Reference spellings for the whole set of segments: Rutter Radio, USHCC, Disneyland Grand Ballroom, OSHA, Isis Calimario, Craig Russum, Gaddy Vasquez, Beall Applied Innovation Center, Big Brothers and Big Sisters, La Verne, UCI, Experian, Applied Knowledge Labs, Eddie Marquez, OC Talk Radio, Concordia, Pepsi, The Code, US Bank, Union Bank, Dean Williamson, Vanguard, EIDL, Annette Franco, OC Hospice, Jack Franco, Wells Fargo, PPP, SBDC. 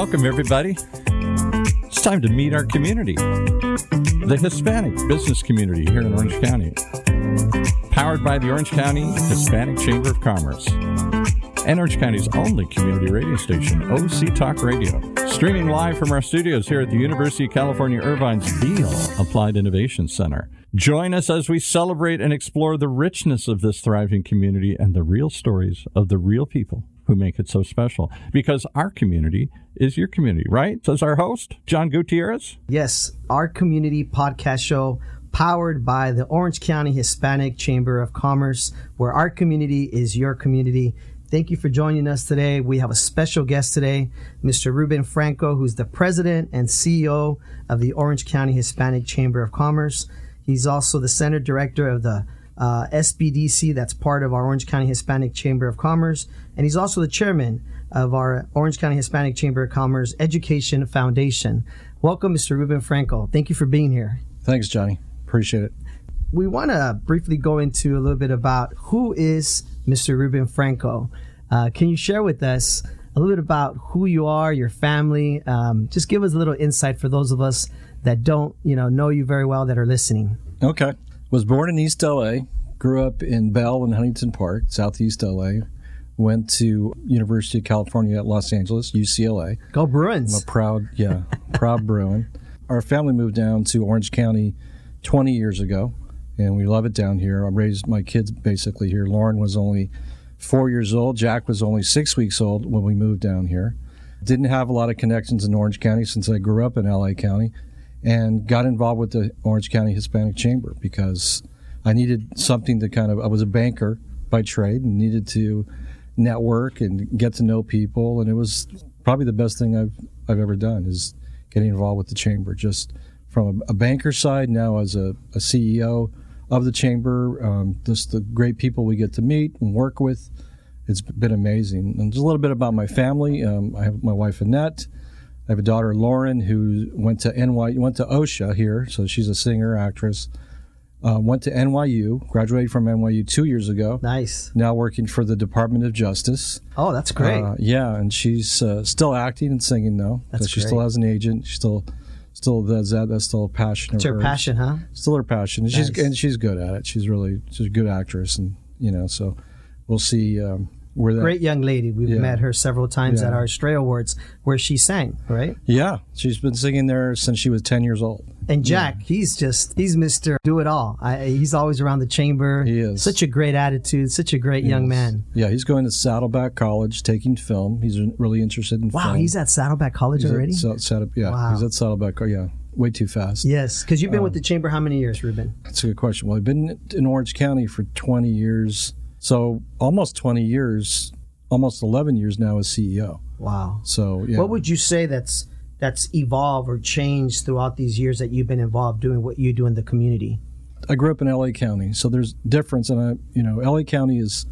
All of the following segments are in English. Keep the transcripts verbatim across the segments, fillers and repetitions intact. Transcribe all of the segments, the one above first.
Welcome, everybody. It's time to meet our community, the Hispanic business community here in Orange County, powered by the Orange County Hispanic Chamber of Commerce and Orange County's only community radio station, O C Talk Radio, streaming live from our studios here at the University of California, Irvine's Beall Applied Innovation Center. Join us as we celebrate and explore the richness of this thriving community and the real stories of the real people who make it so special, because our community is your community, right? Says our host, John Gutierrez. Yes, our community podcast show powered by the Orange County Hispanic Chamber of Commerce, where our community is your community. Thank you for joining us today. We have a special guest today, Mister Reuben Franco, who's the president and C E O of the Orange County Hispanic Chamber of Commerce. He's also the center director of the uh, S B D C, that's part of our Orange County Hispanic Chamber of Commerce. And he's also the chairman of our Orange County Hispanic Chamber of Commerce Education Foundation. Welcome, Mister Reuben Franco. Thank you for being here. Thanks, Johnny. Appreciate it. We want to briefly go into a little bit about who is Mister Reuben Franco. Uh, can you share with us a little bit about who you are, your family? Um, just give us a little insight for those of us that don't, you know, know you very well that are listening. Okay. Was born in East L A, grew up in Bell and Huntington Park, Southeast L A. Went to University of California at Los Angeles, U C L A. Go Bruins. I'm a proud, yeah, proud Bruin. Our family moved down to Orange County twenty years ago, and we love it down here. I raised my kids basically here. Lauren was only four years old. Jack was only six weeks old when we moved down here. Didn't have a lot of connections in Orange County since I grew up in L A County, and got involved with the Orange County Hispanic Chamber because I needed something to kind of, I was a banker by trade and needed to network and get to know people, and it was probably the best thing I've I've ever done is getting involved with the chamber, just from a, a banker side, now as a, a C E O of the chamber, um, just the great people we get to meet and work with. It's been amazing. And just a little bit about my family. Um, I have my wife Annette. I have a daughter Lauren who went to N Y U, went to OSHA here, so she's a singer, actress. Uh, went to N Y U, graduated from N Y U two years ago. Nice. Now working for the Department of Justice. Oh, that's great. Uh, yeah, and she's uh, still acting and singing, though. That's great. She still has an agent. She still, still does that. That's still a passion of hers. It's her passion, huh? Still her passion. And, nice. she's, and she's good at it. She's really she's a good actress, and you know, so we'll see um, where that... Great young lady. We've yeah. met her several times yeah. at our Estrella Awards where she sang, right? Yeah, she's been singing there since she was ten years old. And Jack, yeah. he's just, he's Mister Do-It-All. I, he's always around the chamber. He is. Such a great attitude, such a great he young is. man. Yeah, he's going to Saddleback College, taking film. He's really interested in wow, film. Wow, he's at Saddleback College he's already? At, so, yeah, wow. he's at Saddleback College, yeah. Way too fast. Yes, because you've been um, with the chamber how many years, Reuben? That's a good question. Well, I've been in Orange County for twenty years, so almost twenty years, almost eleven years now as C E O. Wow. So, yeah. What would you say that's... that's evolved or changed throughout these years that you've been involved doing what you do in the community? I grew up in L A County, so there's difference. And, I, you know, L A County is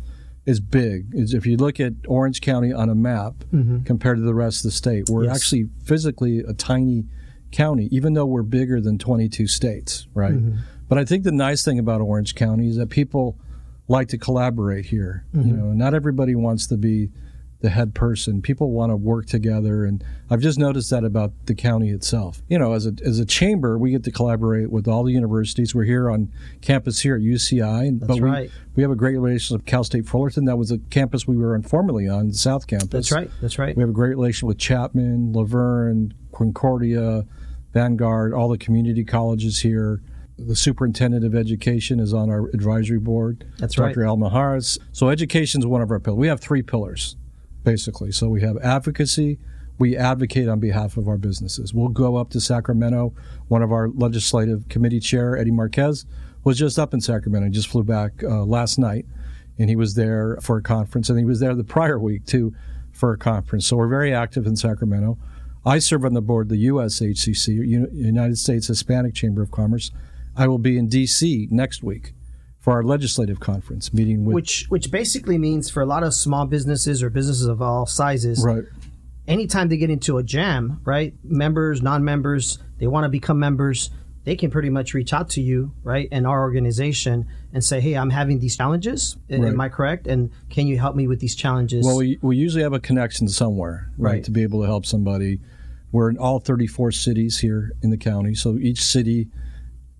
is big. It's, if you look at Orange County on a map mm-hmm. compared to the rest of the state, we're yes. actually physically a tiny county, even though we're bigger than twenty-two states, right? Mm-hmm. But I think the nice thing about Orange County is that people like to collaborate here. Mm-hmm. You know, not everybody wants to be the head person. People want to work together, and I've just noticed that about the county itself. You know, as a as a chamber, we get to collaborate with all the universities. We're here on campus here at U C I. And, That's but right. We, we have a great relationship with Cal State Fullerton. That was a campus we were informally on, the South Campus. That's right. That's right. We have a great relationship with Chapman, La Verne, Concordia, Vanguard, all the community colleges here. The superintendent of education is on our advisory board. That's Doctor right. Doctor Almaharis. So education is one of our pillars. We have three pillars. Basically. So we have advocacy. We advocate on behalf of our businesses. We'll go up to Sacramento. One of our legislative committee chair, Eddie Marquez, was just up in Sacramento. He just flew back uh, last night, and he was there for a conference, and he was there the prior week, too, for a conference. So we're very active in Sacramento. I serve on the board of the U S H C C, United States Hispanic Chamber of Commerce. I will be in D C next week for our legislative conference meeting with which which basically means for a lot of small businesses or businesses of all sizes, right, anytime they get into a jam, right, members, non-members, they want to become members, they can pretty much reach out to you, right, and our organization and say, hey, I'm having these challenges. Right. Am I correct? And can you help me with these challenges? Well, we, we usually have a connection somewhere, right, right, to be able to help somebody. We're in all thirty-four cities here in the county. So each city,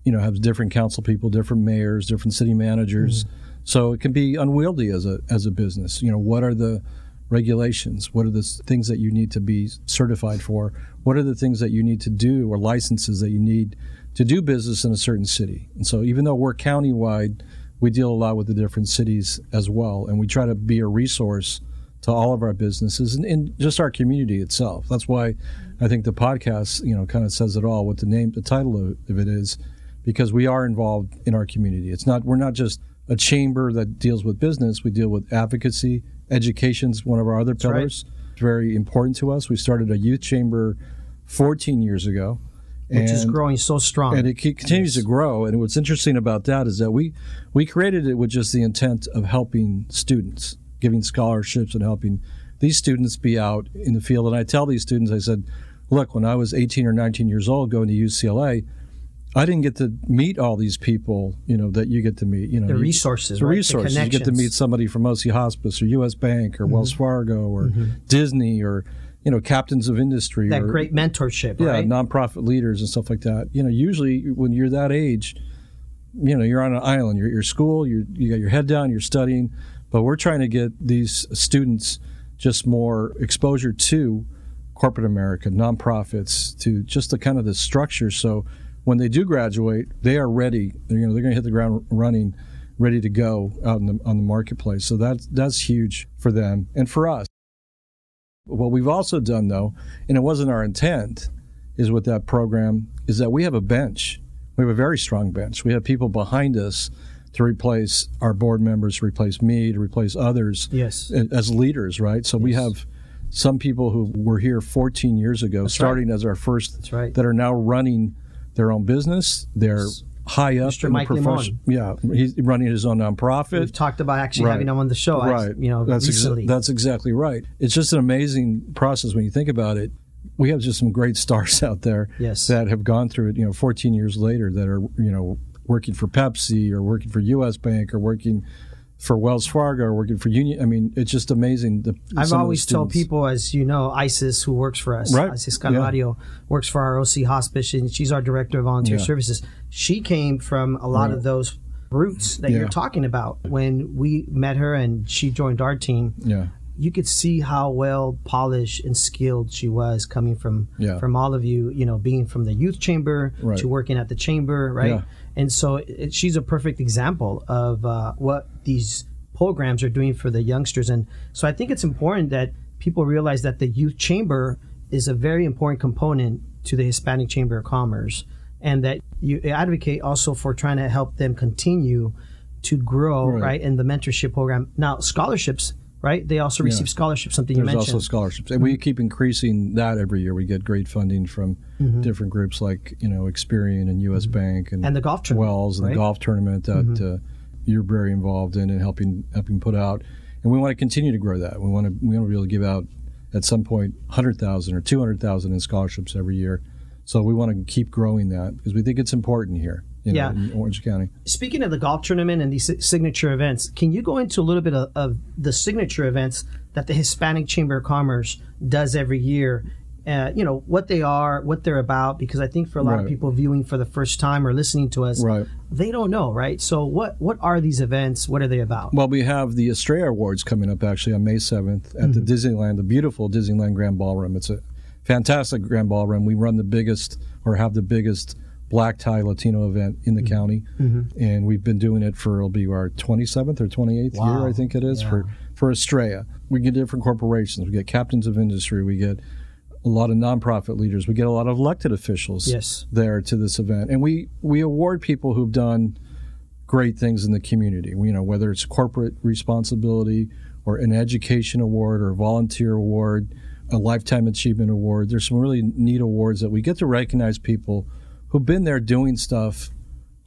you know, has different council people, different mayors, different city managers. Mm-hmm. So it can be unwieldy as a as a business. You know, what are the regulations? What are the things that you need to be certified for? What are the things that you need to do, or licenses that you need to do business in a certain city? And so even though we're countywide, we deal a lot with the different cities as well. And we try to be a resource to all of our businesses and, and just our community itself. That's why I think the podcast, you know, kind of says it all, what the name, the title of it is, because we are involved in our community. It's not, we're not just a chamber that deals with business. We deal with advocacy. Education's one of our other pillars. That's right. It's very important to us. We started a youth chamber fourteen years ago. Which and, is growing so strong. And it continues yes. to grow. And what's interesting about that is that we, we created it with just the intent of helping students, giving scholarships and helping these students be out in the field. And I tell these students, I said, look, when I was eighteen or nineteen years old going to U C L A, I didn't get to meet all these people, you know, that you get to meet. You know, the resources, you, the right? resources. The you get to meet somebody from O C Hospice or U S Bank or mm-hmm. Wells Fargo or mm-hmm. Disney or, you know, captains of industry. That or, great mentorship, yeah, right? Yeah, nonprofit leaders and stuff like that. You know, usually when you're that age, you know, you're on an island. You're at your school. You're, you got your head down. You're studying. But we're trying to get these students just more exposure to corporate America, nonprofits, to just the kind of the structure. So when they do graduate, they are ready. They're, you know, they're going to hit the ground running, ready to go out in the, on the marketplace. So that's, that's huge for them and for us. What we've also done, though, and it wasn't our intent, is with that program, is that we have a bench. We have a very strong bench. We have people behind us to replace our board members, to replace me, to replace others yes. as leaders, right? So yes. we have some people who were here fourteen years ago, that's starting right. as our first, that's right. that are now running their own business. They're high up Mister in Mike the profession. Yeah, he's running his own nonprofit. We've talked about actually right. having him on the show. Right. I, you know, that's exa- that's exactly right. It's just an amazing process when you think about it. We have just some great stars out there yes. that have gone through it. You know, fourteen years later, that are, you know, working for Pepsi or working for U S Bank or working for Wells Fargo or working for Union. I mean, it's just amazing. The, I've always told people, as you know, Isis, who works for us, right. Isis Calimario, yeah. works for our O C Hospice, and she's our Director of Volunteer yeah. Services. She came from a lot right. of those roots that yeah. you're talking about. When we met her and she joined our team, yeah. you could see how well polished and skilled she was coming from yeah. from all of you, you know, being from the youth chamber right. to working at the chamber, right? Yeah. And so it, she's a perfect example of uh, what these programs are doing for the youngsters. And so I think it's important that people realize that the youth chamber is a very important component to the Hispanic Chamber of Commerce, and that you advocate also for trying to help them continue to grow, right, right in the mentorship program. Now, scholarships, right? They also receive yeah. scholarships, something There's you mentioned. There's also scholarships. And mm-hmm. we keep increasing that every year. We get great funding from mm-hmm. different groups like, you know, Experian and U S mm-hmm. Bank and, and the golf tournament, Wells and right? the golf tournament that mm-hmm. uh, you're very involved in and helping helping put out. And we want to continue to grow that. We want to we want to be able to give out at some point one hundred thousand or two hundred thousand in scholarships every year. So we want to keep growing that because we think it's important here. You know, yeah. in Orange County. Speaking of the golf tournament and these signature events, can you go into a little bit of, of the signature events that the Hispanic Chamber of Commerce does every year? Uh, you know, what they are, what they're about, because I think for a lot right. of people viewing for the first time or listening to us, right. they don't know, right? So what, what are these events? What are they about? Well, we have the Estrella Awards coming up actually on May seventh at mm-hmm. the Disneyland, the beautiful Disneyland Grand Ballroom. It's a fantastic Grand Ballroom. We run the biggest or have the biggest Black Tie Latino event in the mm-hmm. county, mm-hmm. and we've been doing it for, it'll be our twenty-seventh or twenty-eighth wow. year, I think it is, yeah. for, for Estrella. We get different corporations. We get captains of industry. We get a lot of nonprofit leaders. We get a lot of elected officials yes. there to this event. And we, we award people who've done great things in the community, you know, whether it's corporate responsibility or an education award or a volunteer award, a lifetime achievement award. There's some really neat awards that we get to recognize people who've been there doing stuff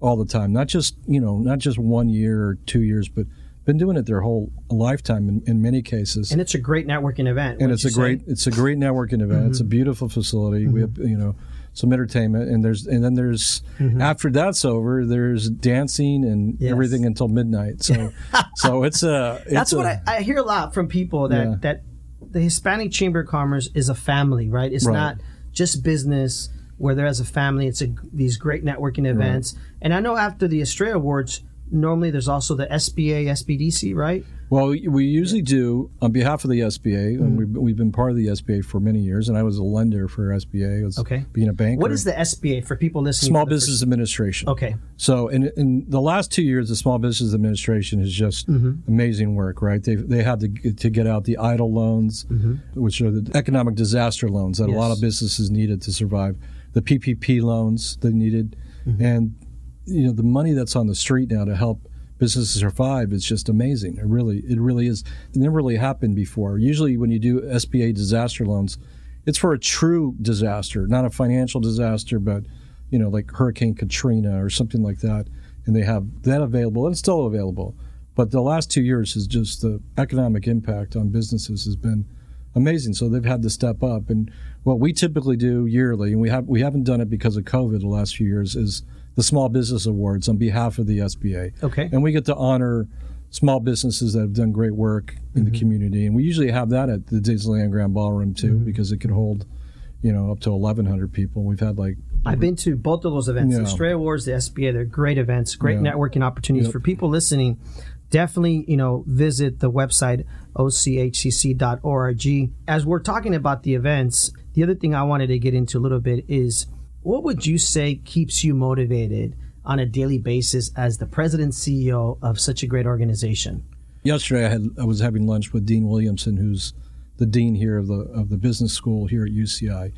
all the time, not just, you know, not just one year or two years, but been doing it their whole lifetime in, in many cases. And it's a great networking event. And it's a say? great it's a great networking event. Mm-hmm. It's a beautiful facility. Mm-hmm. We have, you know, some entertainment, and there's and then there's mm-hmm. after that's over, there's dancing and yes. everything until midnight. So so it's a it's that's a, what I, I hear a lot from people that yeah. that the Hispanic Chamber of Commerce is a family, right? It's right. not just business. Where there as a family, it's a, these great networking events. Right. And I know after the Estrella Awards, normally there's also the S B A, S B D C, right? Well, we usually do on behalf of the S B A, mm-hmm. and we've, we've been part of the S B A for many years, and I was a lender for S B A, was okay. being a banker. What is the S B A for people listening? Small Business first... Administration. Okay. So in, in the last two years, the Small Business Administration is just mm-hmm. amazing work, right? They they had to, to get out the EIDL loans, mm-hmm. which are the economic disaster loans that yes. a lot of businesses needed to survive, the P P P loans they needed, mm-hmm. and you know the money that's on the street now to help businesses survive is just amazing. It really, it really is. It never really happened before. Usually, when you do S B A disaster loans, it's for a true disaster, not a financial disaster, but you know, like Hurricane Katrina or something like that. And they have that available, and it's still available. But the last two years is just the economic impact on businesses has been amazing. So they've had to step up. And what we typically do yearly, and we have we haven't done it because of COVID the last few years, is the Small Business Awards on behalf of the S B A. Okay. And we get to honor small businesses that have done great work in mm-hmm. the community. And we usually have that at the Disneyland Grand Ballroom, too, mm-hmm. because it can hold, you know, up to eleven hundred people. We've had like... I've been to both of those events, yeah. the Estrella Awards, the S B A. They're great events, great yeah. networking opportunities yep. for people listening. Definitely, you know, visit the website, O C H C C dot org. As we're talking about the events, the other thing I wanted to get into a little bit is... what would you say keeps you motivated on a daily basis as the president C E O of such a great organization? Yesterday, I had I was having lunch with Dean Williamson, who's the dean here of the of the business school here at U C I.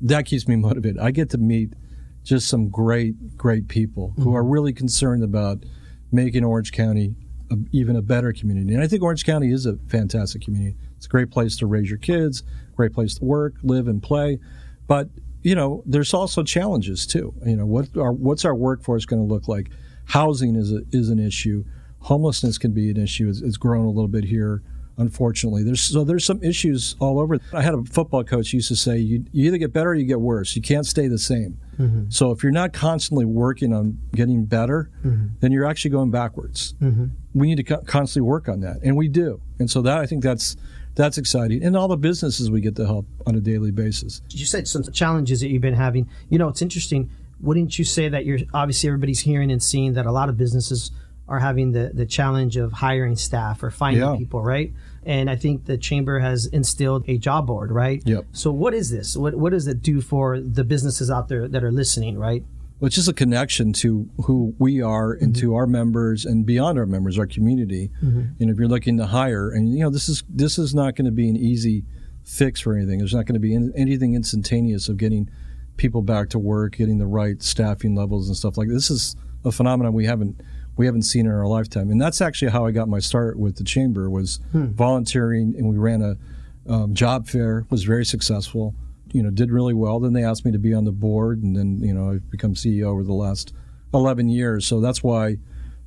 That keeps me motivated. I get to meet just some great, great people mm-hmm. who are really concerned about making Orange County a, even a better community. And I think Orange County is a fantastic community. It's a great place to raise your kids, great place to work, live, and play. But you know, there's also challenges too. You know, what our what's our workforce going to look like? Housing is a, is an issue. Homelessness can be an issue. It's, it's grown a little bit here, unfortunately. There's so there's some issues all over. I had a football coach who used to say, you, you either get better or you get worse. You can't stay the same. Mm-hmm. So if you're not constantly working on getting better, mm-hmm. then you're actually going backwards. Mm-hmm. We need to co- constantly work on that, and we do. And so that I think that's. That's exciting. And all the businesses we get to help on a daily basis. You said some challenges that you've been having. You know, it's interesting. Wouldn't you say that you're obviously everybody's hearing and seeing that a lot of businesses are having the, the challenge of hiring staff or finding yeah. people, right? And I think the chamber has instilled a job board, right? Yep. So what is this? What what does it do for the businesses out there that are listening, right? Well, it's just a connection to who we are and mm-hmm. to our members and beyond our members, our community. Mm-hmm. And if you're looking to hire, and you know, this is this is not going to be an easy fix for anything. There's not going to be in, anything instantaneous of getting people back to work, getting the right staffing levels and stuff like that. This is a phenomenon we haven't we haven't seen in our lifetime. And that's actually how I got my start with the chamber was hmm. volunteering, and we ran a um, job fair, was very successful. You know, did really well. Then they asked me to be on the board, and then you know I've become C E O over the last eleven years. So that's why, you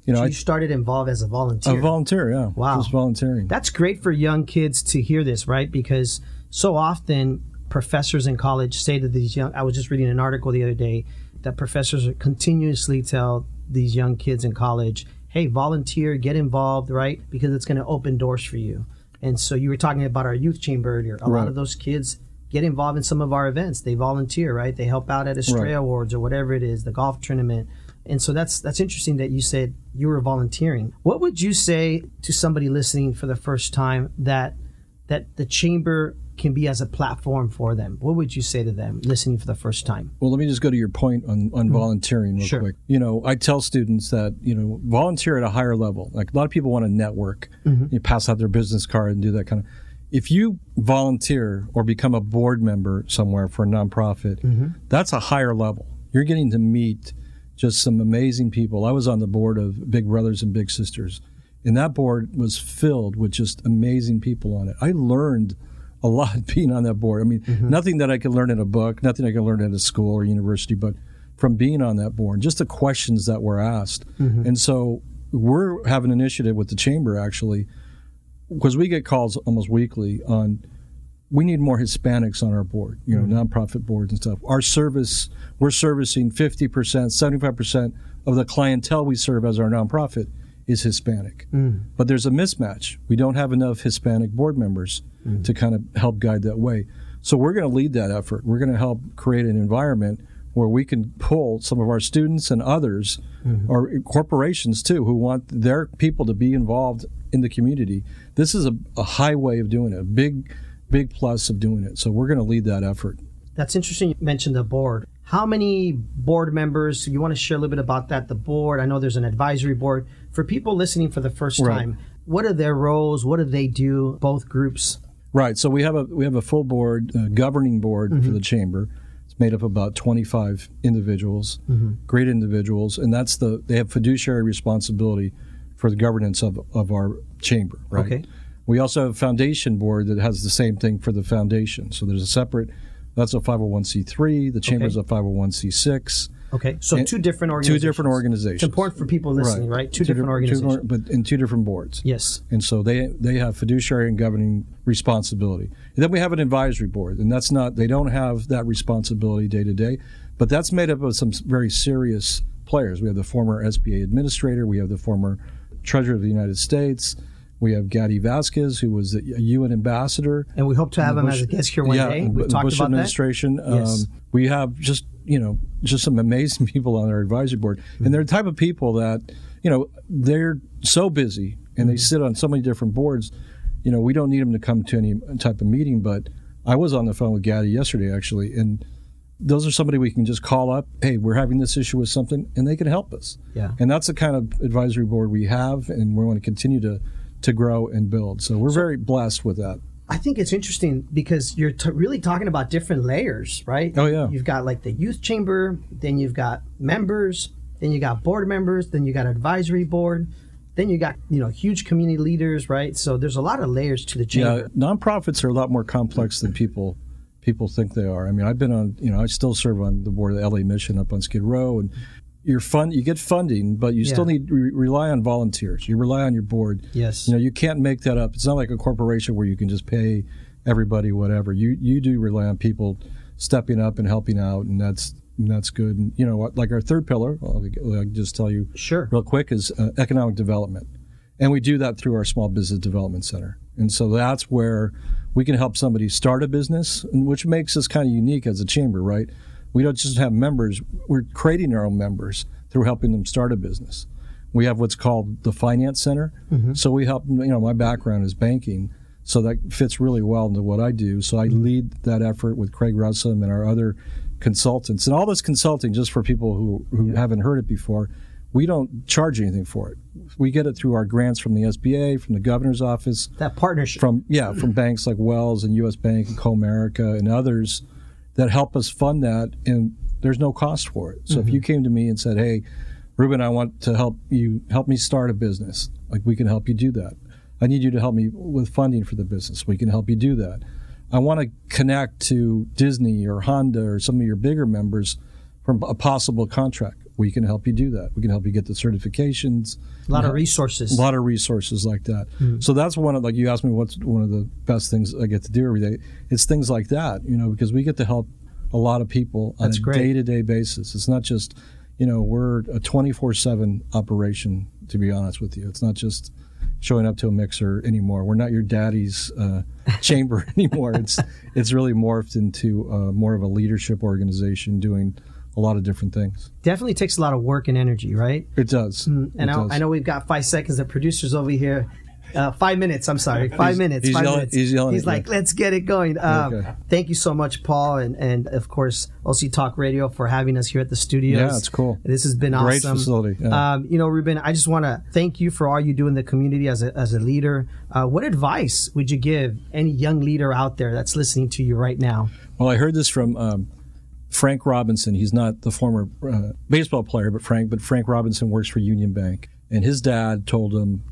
know, so you I, started involved as a volunteer. A volunteer, yeah. Wow, just volunteering. That's great for young kids to hear this, right? Because so often professors in college say to these young. I was just reading an article the other day that professors continuously tell these young kids in college, "Hey, volunteer, get involved, right? Because it's going to open doors for you." And so you were talking about our youth chamber earlier. A right. lot of those kids get involved in some of our events. They volunteer, right? They help out at Estrella right. Awards or whatever it is, the golf tournament. And so that's that's interesting that you said you were volunteering. What would you say to somebody listening for the first time that that the chamber can be as a platform for them? What would you say to them listening for the first time? Well, let me just go to your point on, on mm-hmm. volunteering real sure. quick. You know, I tell students that, you know, volunteer at a higher level. Like a lot of people want to network. Mm-hmm. You pass out their business card and do that kind of. If you volunteer or become a board member somewhere for a nonprofit, mm-hmm. that's a higher level. You're getting to meet just some amazing people. I was on the board of Big Brothers and Big Sisters, and that board was filled with just amazing people on it. I learned a lot being on that board. I mean, mm-hmm. nothing that I could learn in a book, nothing I could learn at a school or university, but from being on that board, just the questions that were asked. Mm-hmm. And so we're having an initiative with the chamber, actually, because we get calls almost weekly on we need more Hispanics on our board, you know, mm-hmm. nonprofit boards and stuff. Our service, we're servicing fifty percent, seventy-five percent of the clientele we serve as our nonprofit is Hispanic. Mm. But there's a mismatch. We don't have enough Hispanic board members mm. to kind of help guide that way. So we're going to lead that effort. We're going to help create an environment where we can pull some of our students and others, mm-hmm. or corporations too, who want their people to be involved in the community. This is a, a high way of doing it, a big, big plus of doing it. So we're going to lead that effort. That's interesting you mentioned the board. How many board members, you want to share a little bit about that, the board? I know there's an advisory board. For people listening for the first right. time, what are their roles? What do they do, both groups? Right. So we have a we have a full board, uh, governing board mm-hmm. for the chamber. It's made up of about twenty-five individuals, mm-hmm. great individuals, and that's the they have fiduciary responsibility for the governance of, of our chamber, right? Okay. We also have a foundation board that has the same thing for the foundation. So there's a separate, that's a five oh one c three, the chamber's okay. a five oh one c six. Okay, so and two different organizations. Two different organizations. It's important for people listening, right? right? Two, two different di- organizations. Two, but in two different boards. Yes. And so they they have fiduciary and governing responsibility. And then we have an advisory board, and that's not, they don't have that responsibility day to day, but that's made up of some very serious players. We have the former S B A administrator, we have the former Treasurer of the United States, we have Gaddy Vasquez, who was the U N ambassador. And we hope to have him Bush, as a guest here one yeah, day. We've talked Bush about administration. That. Yes. Um, we have just, you know, just some amazing people on our advisory board. Mm-hmm. And they're the type of people that, you know, they're so busy and mm-hmm. they sit on so many different boards. You know, we don't need them to come to any type of meeting. But I was on the phone with Gaddy yesterday, actually. And those are somebody we can just call up. Hey, we're having this issue with something, and they can help us. Yeah. And that's the kind of advisory board we have. And we want to continue to to grow and build. So we're so, very blessed with that. I think it's interesting because you're t- really talking about different layers, right? Oh, yeah. You've got like the youth chamber, then you've got members, then you got board members, then you got advisory board, then you got, you know, huge community leaders, right? So there's a lot of layers to the chamber. Yeah, nonprofits are a lot more complex than people people think they are. I mean, I've been on, you know, I still serve on the board of the L A Mission up on Skid Row, and You're fund, you get funding, but you yeah. still need to re- rely on volunteers. You rely on your board. Yes. You know, you can't make that up. It's not like a corporation where you can just pay everybody whatever. You you do rely on people stepping up and helping out, and that's and that's good. And, you know, like our third pillar, I'll, I'll just tell you sure. real quick, is uh, economic development. And we do that through our Small Business Development Center. And so that's where we can help somebody start a business, which makes us kind of unique as a chamber, right? We don't just have members, we're creating our own members through helping them start a business. We have what's called the Finance Center. Mm-hmm. So we help, you know, my background is banking, so that fits really well into what I do. So I lead that effort with Craig Russum and our other consultants. And all this consulting, just for people who, who yeah. haven't heard it before, we don't charge anything for it. We get it through our grants from the S B A, from the governor's office. That partnership. From Yeah, from banks like Wells and U S Bank and Comerica and others that help us fund that, and there's no cost for it. So mm-hmm. if you came to me and said, hey, Reuben, I want to help you, help me start a business. Like, we can help you do that. I need you to help me with funding for the business. We can help you do that. I want to connect to Disney or Honda or some of your bigger members from a possible contract. We can help you do that. We can help you get the certifications. A lot of resources. A lot of resources like that. Mm-hmm. So that's one of, like you asked me what's one of the best things I get to do every day. It's things like that, you know, because we get to help a lot of people on that's a great. day-to-day basis. It's not just, you know, we're a twenty-four seven operation, to be honest with you. It's not just showing up to a mixer anymore. We're not your daddy's uh, chamber anymore. It's it's really morphed into uh, more of a leadership organization doing a lot of different things. Definitely takes a lot of work and energy, right? It does. Mm, and it I, does. I know we've got five seconds. The producer's over here. Uh, five minutes, I'm sorry. Five he's, minutes. He's five yelling, minutes. He's, yelling he's like, me. Let's get it going. Um, okay. Thank you so much, Paul, and, and of course, O C Talk Radio for having us here at the studios. Yeah, it's cool. This has been Great awesome. Great facility. Yeah. Um, you know, Reuben, I just want to thank you for all you do in the community as a, as a leader. Uh, what advice would you give any young leader out there that's listening to you right now? Well, I heard this from Um, Frank Robinson. He's not the former uh, baseball player, but Frank, but Frank Robinson works for Union Bank. And his dad told him,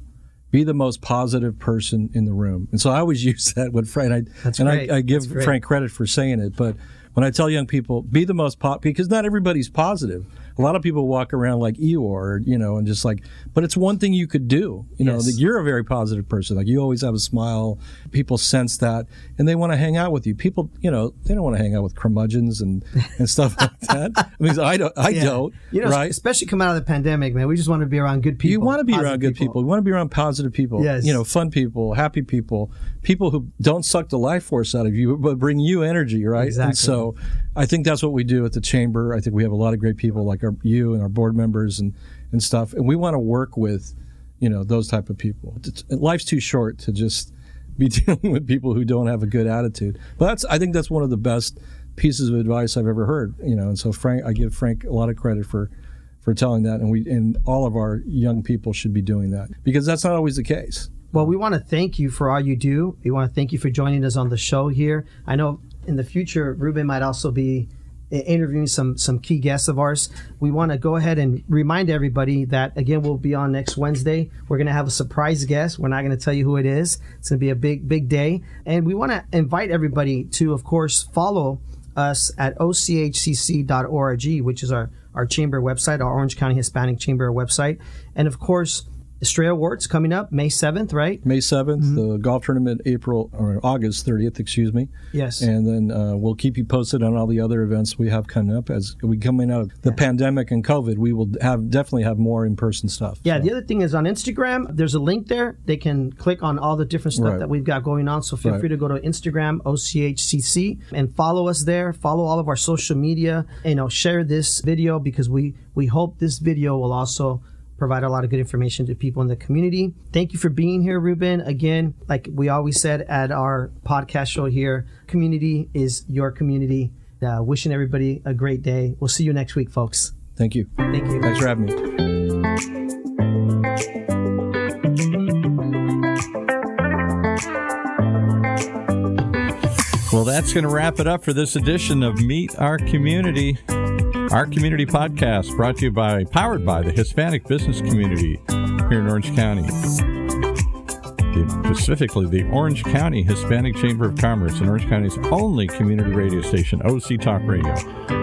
be the most positive person in the room. And so I always use that with Frank. I, That's and great. I, I give Frank credit for saying it. But when I tell young people, be the most po- because not everybody's positive. a lot of people walk around like Eeyore, you know, and just like, but it's one thing you could do. You know, yes. Like you're a very positive person. Like you always have a smile. People sense that and they want to hang out with you. People, you know, they don't want to hang out with curmudgeons and, and stuff like that. I mean, I don't, I yeah. don't, you know, right? Especially coming out of the pandemic, man. We just want to be around good people. You want to be around good people. people. You want to be around positive people, yes. you know, fun people, happy people, people who don't suck the life force out of you, but bring you energy, right? Exactly. And so I think that's what we do at the Chamber. I think we have a lot of great people like our, you and our board members and, and stuff. And we want to work with, you know, those type of people. It's, life's too short to just be dealing with people who don't have a good attitude. But that's, I think that's one of the best pieces of advice I've ever heard, you know. And so Frank, I give Frank a lot of credit for for telling that, and we and all of our young people should be doing that, because that's not always the case. Well, we want to thank you for all you do. We want to thank you for joining us on the show here. I know in the future, Reuben might also be interviewing some some key guests of ours. We want to go ahead and remind everybody that, again, we'll be on next Wednesday. We're going to have a surprise guest. We're not going to tell you who it is. It's going to be a big, big day. And we want to invite everybody to, of course, follow us at O C H C C dot org, which is our, our chamber website, our Orange County Hispanic Chamber website. And, of course, Estrella Awards coming up May seventh, right? May seventh, mm-hmm. The golf tournament April or August thirtieth, excuse me. Yes. And then uh, we'll keep you posted on all the other events we have coming up. As we coming out of the yeah. pandemic and COVID, we will have definitely have more in-person stuff. Yeah, so. The other thing is on Instagram, there's a link there. They can click on all the different stuff right. that we've got going on. So feel right. free to go to Instagram, O C H C C, and follow us there. Follow all of our social media. You know, share this video, because we, we hope this video will also provide a lot of good information to people in the community. Thank you for being here, Reuben. Again, like we always said at our podcast show here, community is your community. Uh, wishing everybody a great day. We'll see you next week, folks. Thank you. Thank you. Thanks for having me. Well, that's going to wrap it up for this edition of Meet Our Community. Our community podcast brought to you by, powered by the Hispanic business community here in Orange County. The, specifically, the Orange County Hispanic Chamber of Commerce and Orange County's only community radio station, O C Talk Radio.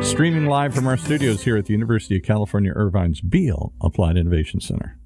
Streaming live from our studios here at the University of California, Irvine's Beall Applied Innovation Center.